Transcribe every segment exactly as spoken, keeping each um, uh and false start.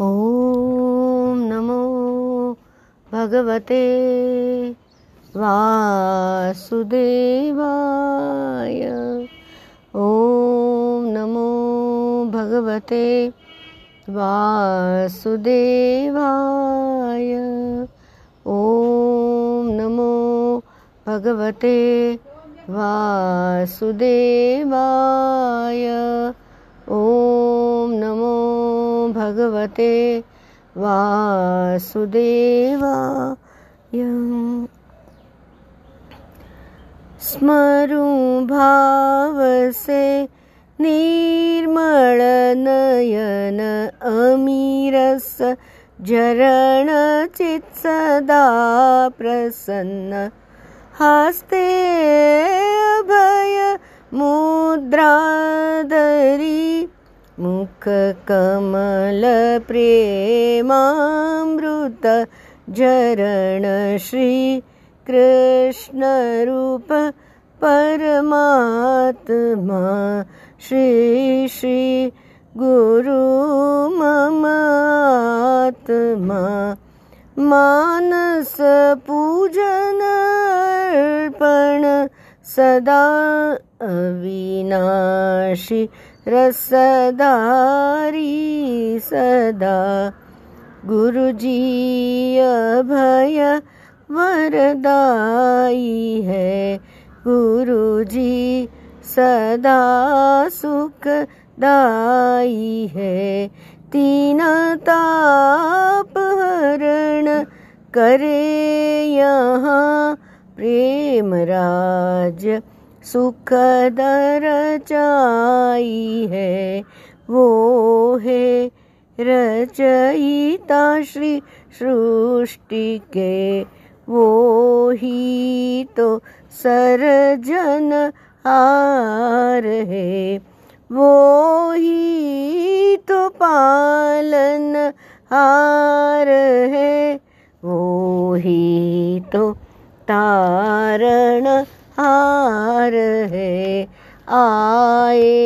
ओम नमो भगवते वासुदेवाय। ओम नमो भगवते वासुदेवाय। ओम नमो भगवते वासुदेवाय। ओम नमो भगवते वासुदेवाय। स्मरूं भाव से निर्मल नयन अमीरस झरण चित सदा प्रसन्न, हस्ते अभय मुद्राधरी मुख कमल प्रेमामृत झरण श्री कृष्ण रूप परमात्मा श्री श्री गुरु मम आत्मा। मानस पूजन अर्पण सदा अविनाशी रसदारी सदा, गुरुजी अभय वरदाई है, गुरुजी सदा सुखदाई है। तीन ताप हरण करे यहाँ प्रेमराज, सुखद रचाई है, वो है रचयिता श्री सृष्टि के, वो ही तो सर्जन हार है, वो ही तो पालन हार है, वो ही तो तारण हार है। आए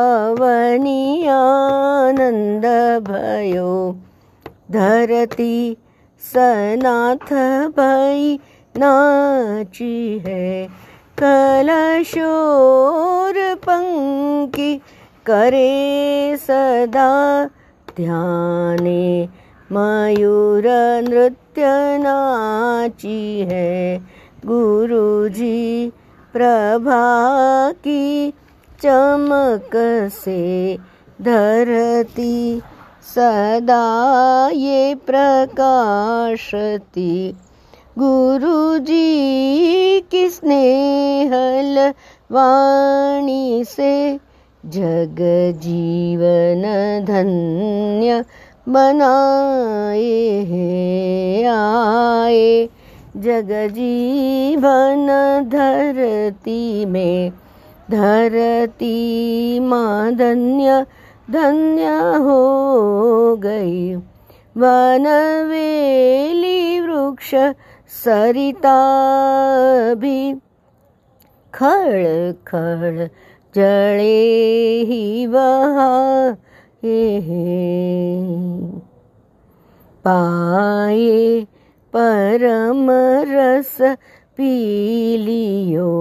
अवनी आनंद भयो, धरती सनाथ भई नाची है, कलशोर पंकी करे सदा ध्याने, मयूर नृत्य नाची है, गुरुजी प्रभा की चमक से धरती सदा ये प्रकाशती, गुरुजी की स्नेहल वाणी से जग जीवन धन्य बनाए हैं। आए जग जीवन धरती में, धरती माँ धन्य धन्य हो गई, वनवेली वृक्ष सरिता भी खड़ खड़ जड़े ही वहाँ पाए, परम रस पी लियो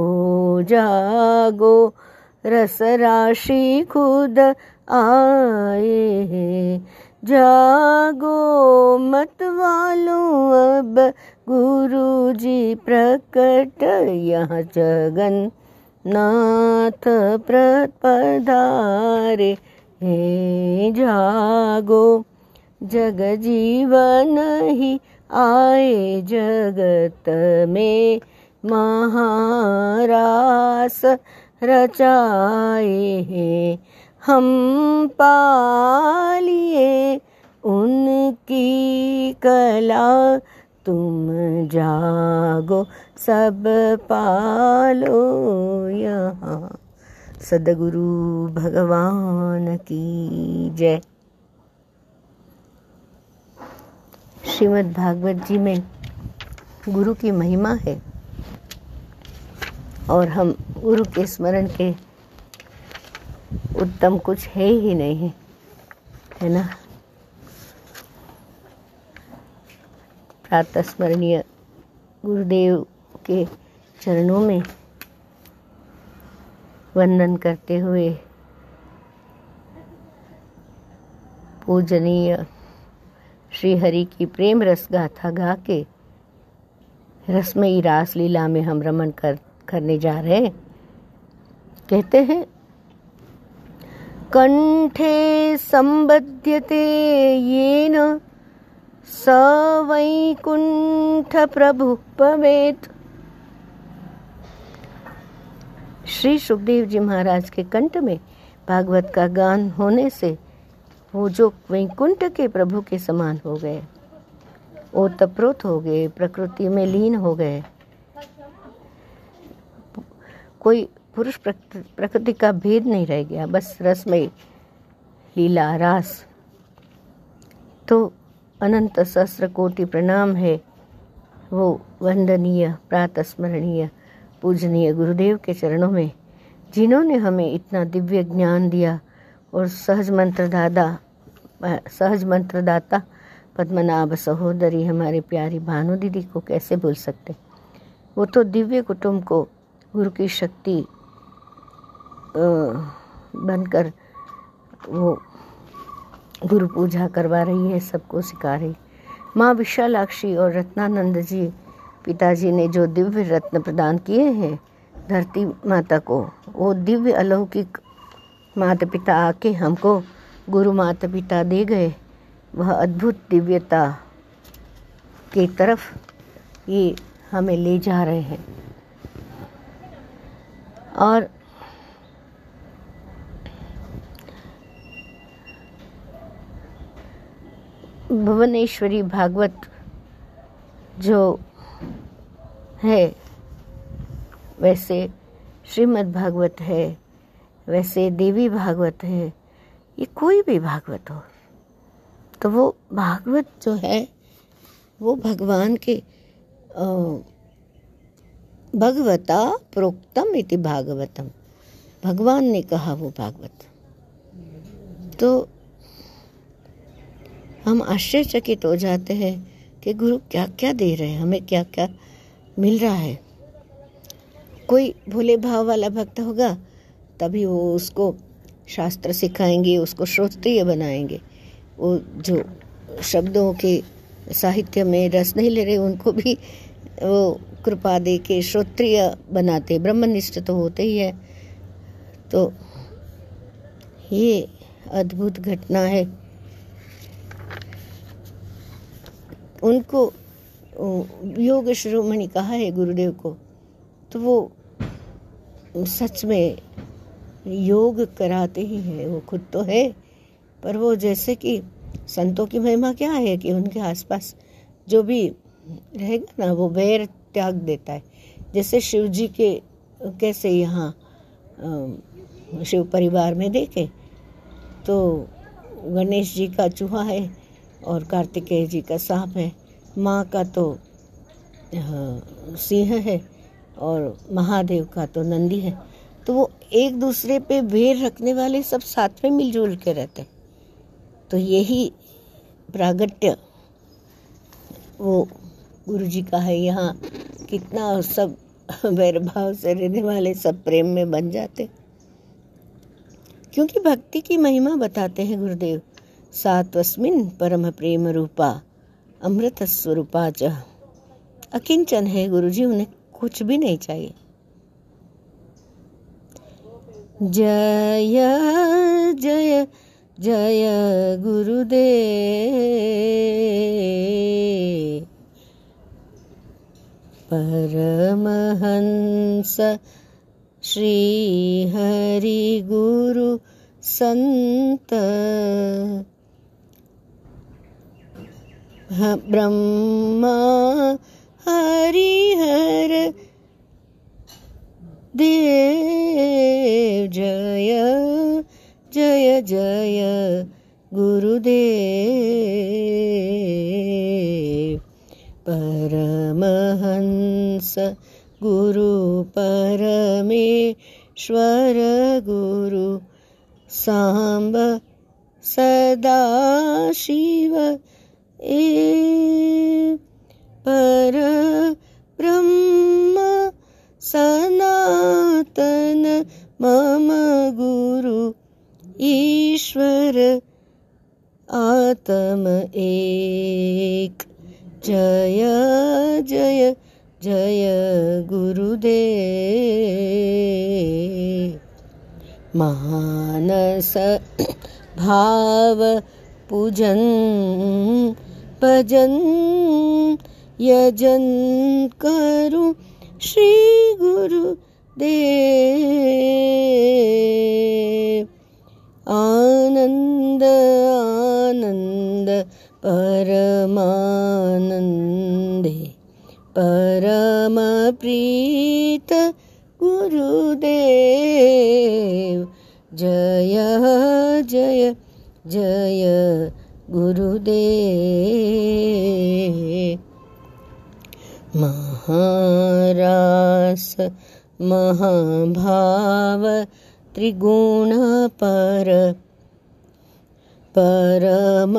जागो, रस राशि खुद आए, जागो मत वालों अब गुरुजी प्रकट यहाँ, जगन नाथ पधारे हे, जागो जग जीवन ही आए, जगत में महारास रचाए हैं, हम पालिए उनकी कला, तुम जागो सब पालो यहाँ। सद्गुरु भगवान की जय। श्रीमद् भागवत जी में गुरु की महिमा है और हम गुरु के स्मरण के उत्तम कुछ है ही नहीं है, है ना। प्रातस्मरणीय गुरुदेव के चरणों में वंदन करते हुए पूजनीय श्री हरि की प्रेम रस गाथा गा के रसमयी रास लीला में हम रमन कर करने जा रहे हैं। कहते हैं कंठे संबध्यते येन स वैकुंठ प्रभु भवेत्। श्री सुखदेव जी महाराज के कंठ में भागवत का गान होने से वो जो वैकुंठ के प्रभु के समान हो गए, ओतप्रोत हो गए, प्रकृति में लीन हो गए। कोई पुरुष प्रकृति का भेद नहीं रह गया, बस रस में लीला रास। तो अनंत सहस्र कोटि प्रणाम है वो वंदनीय प्रातस्मरणीय पूजनीय गुरुदेव के चरणों में, जिन्होंने हमें इतना दिव्य ज्ञान दिया और सहज मंत्र दादा सहज मंत्र दाता पद्मनाभ सहोदरी हमारे प्यारी भानु दीदी को कैसे भूल सकते। वो तो दिव्य कुटुंब को गुरु की शक्ति बनकर वो गुरु पूजा करवा रही है, सबको सिखा रही। माँ विशालाक्षी और रत्नानंद जी पिताजी ने जो दिव्य रत्न प्रदान किए हैं धरती माता को, वो दिव्य अलौकिक माता पिता आके हमको गुरु माता पिता दे गए। वह अद्भुत दिव्यता की तरफ ये हमें ले जा रहे हैं। और भुवनेश्वरी भागवत जो है, वैसे श्रीमद् भागवत है, वैसे देवी भागवत है, ये कोई भी भागवत हो, तो वो भागवत जो है वो भगवान के भगवता प्रोक्तम इति भागवतम, भगवान ने कहा वो भागवत। तो हम आश्चर्यचकित हो जाते हैं कि गुरु क्या क्या दे रहे हैं, हमें क्या क्या मिल रहा है। कोई भोले भाव वाला भक्त होगा तभी वो उसको शास्त्र सिखाएंगे, उसको श्रोत्रिय बनाएंगे। वो जो शब्दों के साहित्य में रस नहीं ले रहे उनको भी वो कृपा दे के श्रोत्रिय बनाते, ब्रह्मनिष्ठ तो होते ही है। तो ये अद्भुत घटना है। उनको योग शिरोमणि कहा है गुरुदेव को, तो वो सच में योग कराते ही है। वो खुद तो है, पर वो जैसे कि संतों की महिमा क्या है कि उनके आसपास जो भी रहेगा ना वो वैर त्याग देता है। जैसे शिव जी के कैसे यहाँ शिव परिवार में देखे तो गणेश जी का चूहा है और कार्तिकेय जी का सांप है, माँ का तो सिंह है और महादेव का तो नंदी है। तो वो एक दूसरे पे वेर रखने वाले सब साथ में मिलजुल के रहते हैं। तो यही प्रागट्य वो गुरु जी का है। यहाँ कितना सब वैरभाव से रहने वाले सब प्रेम में बन जाते, क्योंकि भक्ति की महिमा बताते हैं गुरुदेव। सात्वस्मिन परम प्रेम रूपा अमृत स्वरूपा च अकिंचन है। गुरुजी उन्हें कुछ भी नहीं चाहिए। जय जय जय गुरुदेव परमहंस श्री हरि गुरु संत ब्रह्मा हरिहर देव। जय जय जय गुरुदेव परमहंस गुरु परमेश्वर गुरु सांब सदा शिव ए। पर ब्रह्म सनातन मम गुरु ईश्वर आत्म एक। जय जय जय गुरुदेव। मानस भाव पूजन भजन यजन करूं श्री गुरुदेव। आनंद आनंद परमानंदे परम प्रीत गुरुदेव। जय जय जय गुरुदेव। महारास महाभाव त्रिगुण पर परम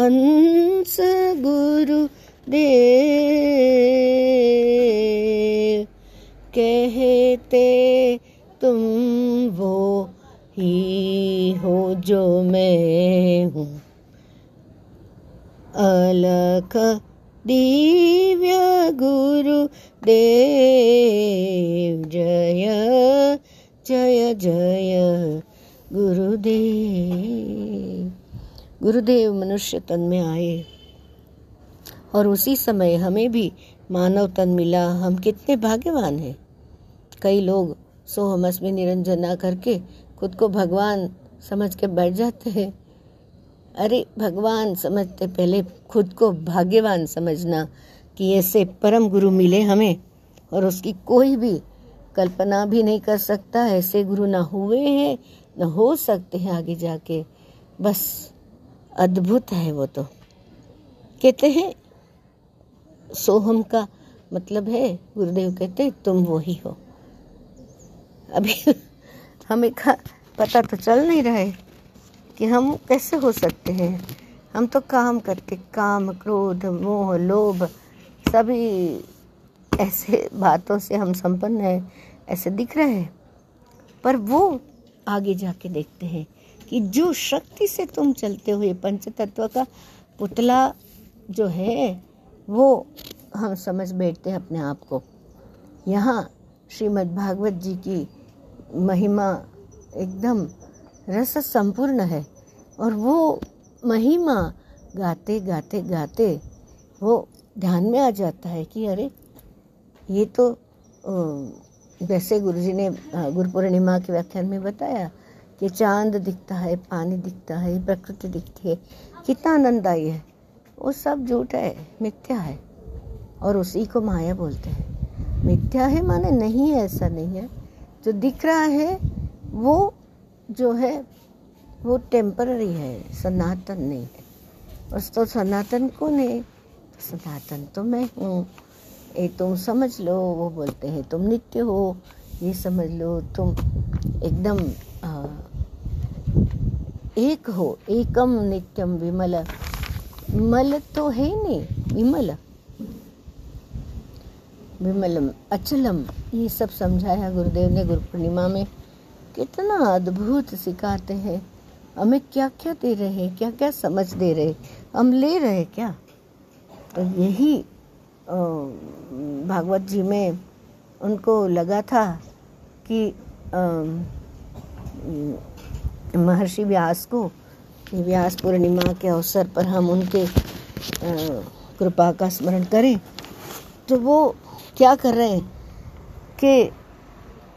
हंस गुरुदेव। कहते तुम वो ही हो जो मैं हूँ, अलख दिव्य गुरुदेव। जय जय जय गुरुदेव। गुरुदेव मनुष्य तन में आए और उसी समय हमें भी मानव तन मिला। हम कितने भाग्यवान हैं। कई लोग सोहमस में निरंजना करके खुद को भगवान समझ के बैठ जाते हैं। अरे भगवान समझते पहले खुद को भाग्यवान समझना कि ऐसे परम गुरु मिले हमें, और उसकी कोई भी कल्पना भी नहीं कर सकता। ऐसे गुरु ना हुए हैं ना हो सकते हैं आगे जाके। बस अद्भुत है वो। तो कहते हैं सोहम का मतलब है, गुरुदेव कहते हैं तुम वो ही हो। अभी हमें का पता तो चल नहीं रहा है कि हम कैसे हो सकते हैं। हम तो काम करके काम क्रोध मोह लोभ सभी ऐसे बातों से हम संपन्न हैं, ऐसे दिख रहे हैं। पर वो आगे जाके देखते हैं कि जो शक्ति से तुम चलते हुए पंच तत्व का पुतला जो है वो हम समझ बैठते हैं अपने आप को। यहाँ श्रीमद् भागवत जी की महिमा एकदम रस संपूर्ण है, और वो महिमा गाते गाते गाते वो ध्यान में आ जाता है कि अरे ये तो जैसे गुरुजी ने गुरु पूर्णिमा के व्याख्यान में बताया कि चांद दिखता है, पानी दिखता है, प्रकृति दिखती है, कितना आनंददायी है। वो सब झूठ है, मिथ्या है, और उसी को माया बोलते हैं। मिथ्या है माने नहीं है, ऐसा नहीं है। जो दिख रहा है वो जो है वो टेम्पररी है, सनातन नहीं है। उस तो सनातन कौन है? सनातन तो मैं हूँ। ए तुम समझ लो, वो बोलते हैं तुम नित्य हो, ये समझ लो तुम एकदम आ, एक हो। एकम नित्यम विमल। मल तो है नहीं, विमल विमलम अचलम, ये सब समझाया गुरुदेव ने गुरु पूर्णिमा में। कितना अद्भुत सिखाते हैं हमें। क्या क्या दे रहे हैं, क्या क्या समझ दे रहे, हम ले रहे क्या। तो यही भागवत जी में उनको लगा था कि महर्षि व्यास को व्यास पूर्णिमा के अवसर पर हम उनके कृपा का स्मरण करें। तो वो क्या कर रहे हैं कि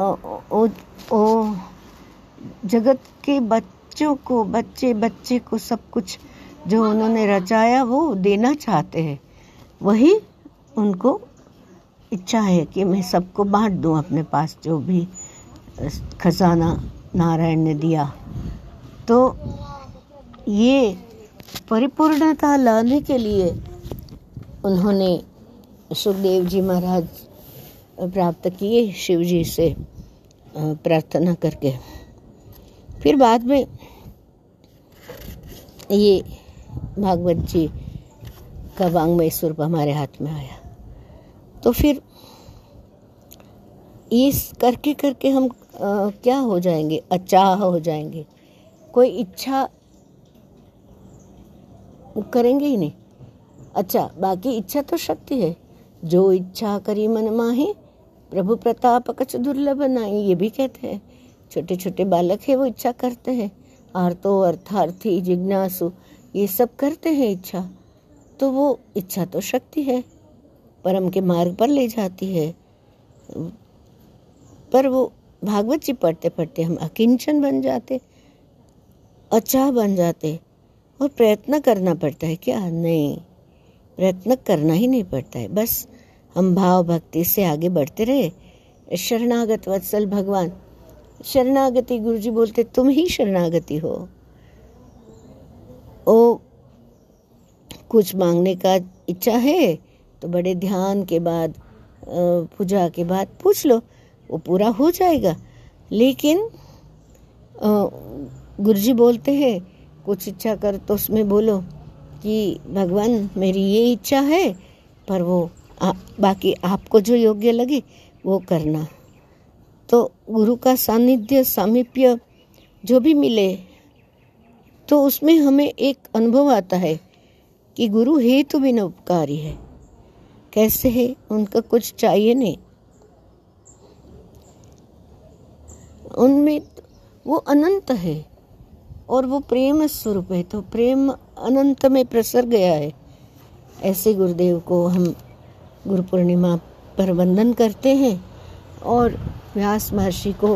ओ, ओ, ओ, जगत के बच्चों को बच्चे बच्चे को सब कुछ जो उन्होंने रचाया वो देना चाहते हैं। वही उनको इच्छा है कि मैं सबको बांट दूं अपने पास जो भी खजाना नारायण ने दिया। तो ये परिपूर्णता लाने के लिए उन्होंने सुखदेव जी महाराज प्राप्त किए शिव जी से प्रार्थना करके। फिर बाद में ये भागवत जी का वांग्मय स्वरूप हमारे हाथ में आया। तो फिर इस करके करके हम आ, क्या हो जाएंगे, अचाह हो जाएंगे, कोई इच्छा करेंगे ही नहीं। अच्छा, बाकी इच्छा तो शक्ति है, जो इच्छा करी मन माही प्रभु प्रताप कछ दुर्लभ नाहीं, ये भी कहते हैं। छोटे छोटे बालक है वो इच्छा करते हैं, आर्तो अर्थार्थी जिज्ञासु ये सब करते हैं इच्छा, तो वो इच्छा तो शक्ति है, परम के मार्ग पर ले जाती है। पर वो भागवत जी पढ़ते पढ़ते हम अकिंचन बन जाते, अचाह बन जाते, और प्रयत्न करना पड़ता है क्या? नहीं, प्रयत्न करना ही नहीं पड़ता है, बस हम भाव भक्ति से आगे बढ़ते रहे। शरणागत वत्सल भगवान, शरणागति गुरु जी बोलते तुम ही शरणागति हो। ओ कुछ मांगने का इच्छा है तो बड़े ध्यान के बाद, पूजा के बाद पूछ लो, वो पूरा हो जाएगा। लेकिन गुरु जी बोलते हैं कुछ इच्छा कर तो उसमें बोलो कि भगवान मेरी ये इच्छा है, पर वो आ, बाकी आपको जो योग्य लगे वो करना। तो गुरु का सानिध्य, सामीप्य जो भी मिले, तो उसमें हमें एक अनुभव आता है कि गुरु हेतु बिना उपकारी है। कैसे है? उनका कुछ चाहिए नहीं, उनमें वो अनंत है और वो प्रेम स्वरूप है, तो प्रेम अनंत में प्रसर गया है। ऐसे गुरुदेव को हम गुरु पूर्णिमा पर वंदन करते हैं और व्यास महर्षि को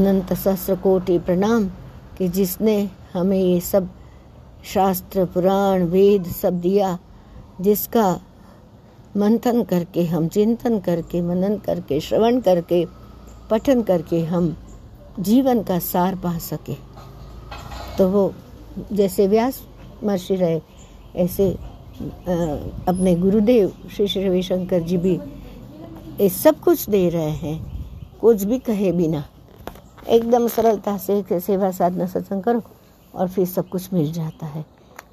अनंत सहस्र कोटि प्रणाम कि जिसने हमें ये सब शास्त्र, पुराण, वेद सब दिया, जिसका मंथन करके हम, चिंतन करके, मनन करके, श्रवण करके, पठन करके हम जीवन का सार पा सके। तो वो जैसे व्यास महर्षि रहे, ऐसे अपने गुरुदेव श्री श्री रविशंकर जी भी ये सब कुछ दे रहे हैं, कुछ भी कहे बिना, एकदम सरलता से सेवा साधना सत्संग करो और फिर सब कुछ मिल जाता है,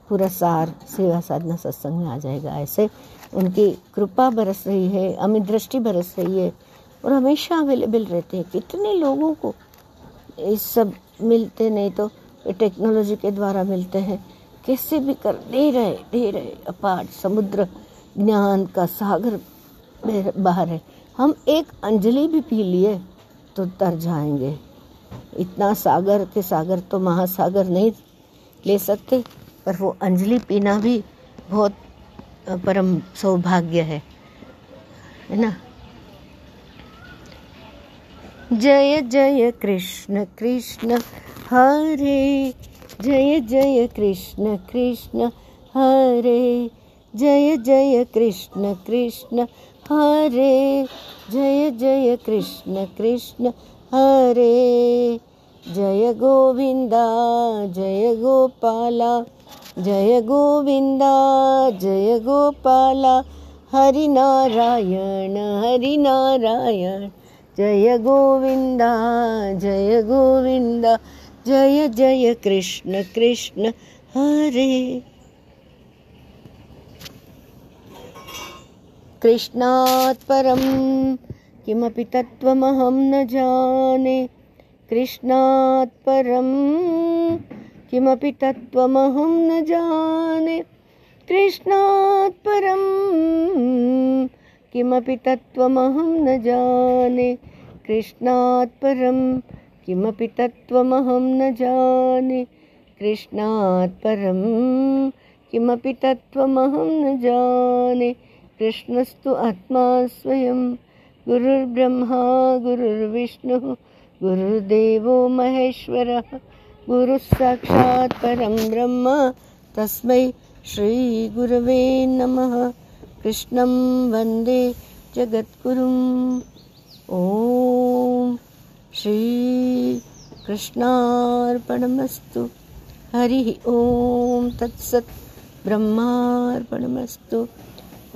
पूरा सार सेवा साधना सत्संग में आ जाएगा। ऐसे उनकी कृपा बरस रही है, अमित दृष्टि बरस रही है और हमेशा अवेलेबल रहते हैं। कितने लोगों को ये सब मिलते नहीं तो टेक्नोलॉजी के द्वारा मिलते हैं, कैसे भी कर दे रहे दे रहे अपार समुद्र ज्ञान का सागर बाहर है, हम एक अंजलि भी पी लिए तो तर जाएंगे। इतना सागर के सागर तो महासागर नहीं ले सकते, पर वो अंजलि पीना भी बहुत परम सौभाग्य है, है ना। जय जय कृष्ण कृष्ण हरे, जय जय कृष्ण कृष्ण हरे, जय जय कृष्ण कृष्ण हरे, जय जय कृष्ण कृष्ण हरे। जय गोविंदा जय गोपाला, जय गोविंदा जय गोपाला, हरि नारायण हरि नारायण। जय गोविंदा जय गोविंदा, जय जय कृष्ण कृष्ण हरे। कृष्णात् परं किमपि तत्त्वमहं न जाने, कृष्णात् परं किमपि तत्त्वमहं न जाने, कृष्णात् परं किमपि तत्त्वमहं न जाने, कृष्णात् परं किमपि तत्त्वमहं न जाने, कृष्णात् परं किमपि तत्त्वमहं न जाने। कृष्णस्तु आत्मा स्वयं, गुरुर्ब्रह्मा गुरुर्विष्णुः गुरुर्देवो महेश्वरः, गुरुस्साक्षात् परं ब्रह्म तस्मै श्रीगुरवे नमः। कृष्णं वन्दे जगद्गुरुम्। ॐ श्रीकृष्णार्पणमस्तु। हरिः ॐ तत्सत्। ब्रह्मार्पणमस्तु।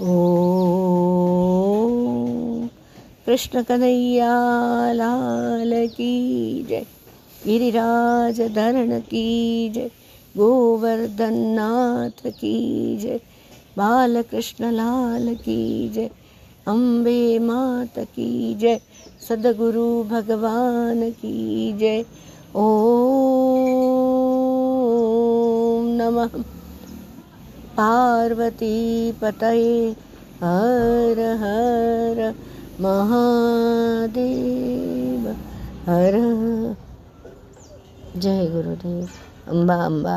ओम कृष्ण कन्हैया लाल की जय, गिरिराज धरण की जय, गोवर्धन नाथ की जय, बालकृष्ण लाल की जय, अम्बे मात की जय, सद्गुरु भगवान की जय। ओम नमः पार्वती पतये, हर हर महादेव हर। जय गुरुदेव। अम्बा अम्बा।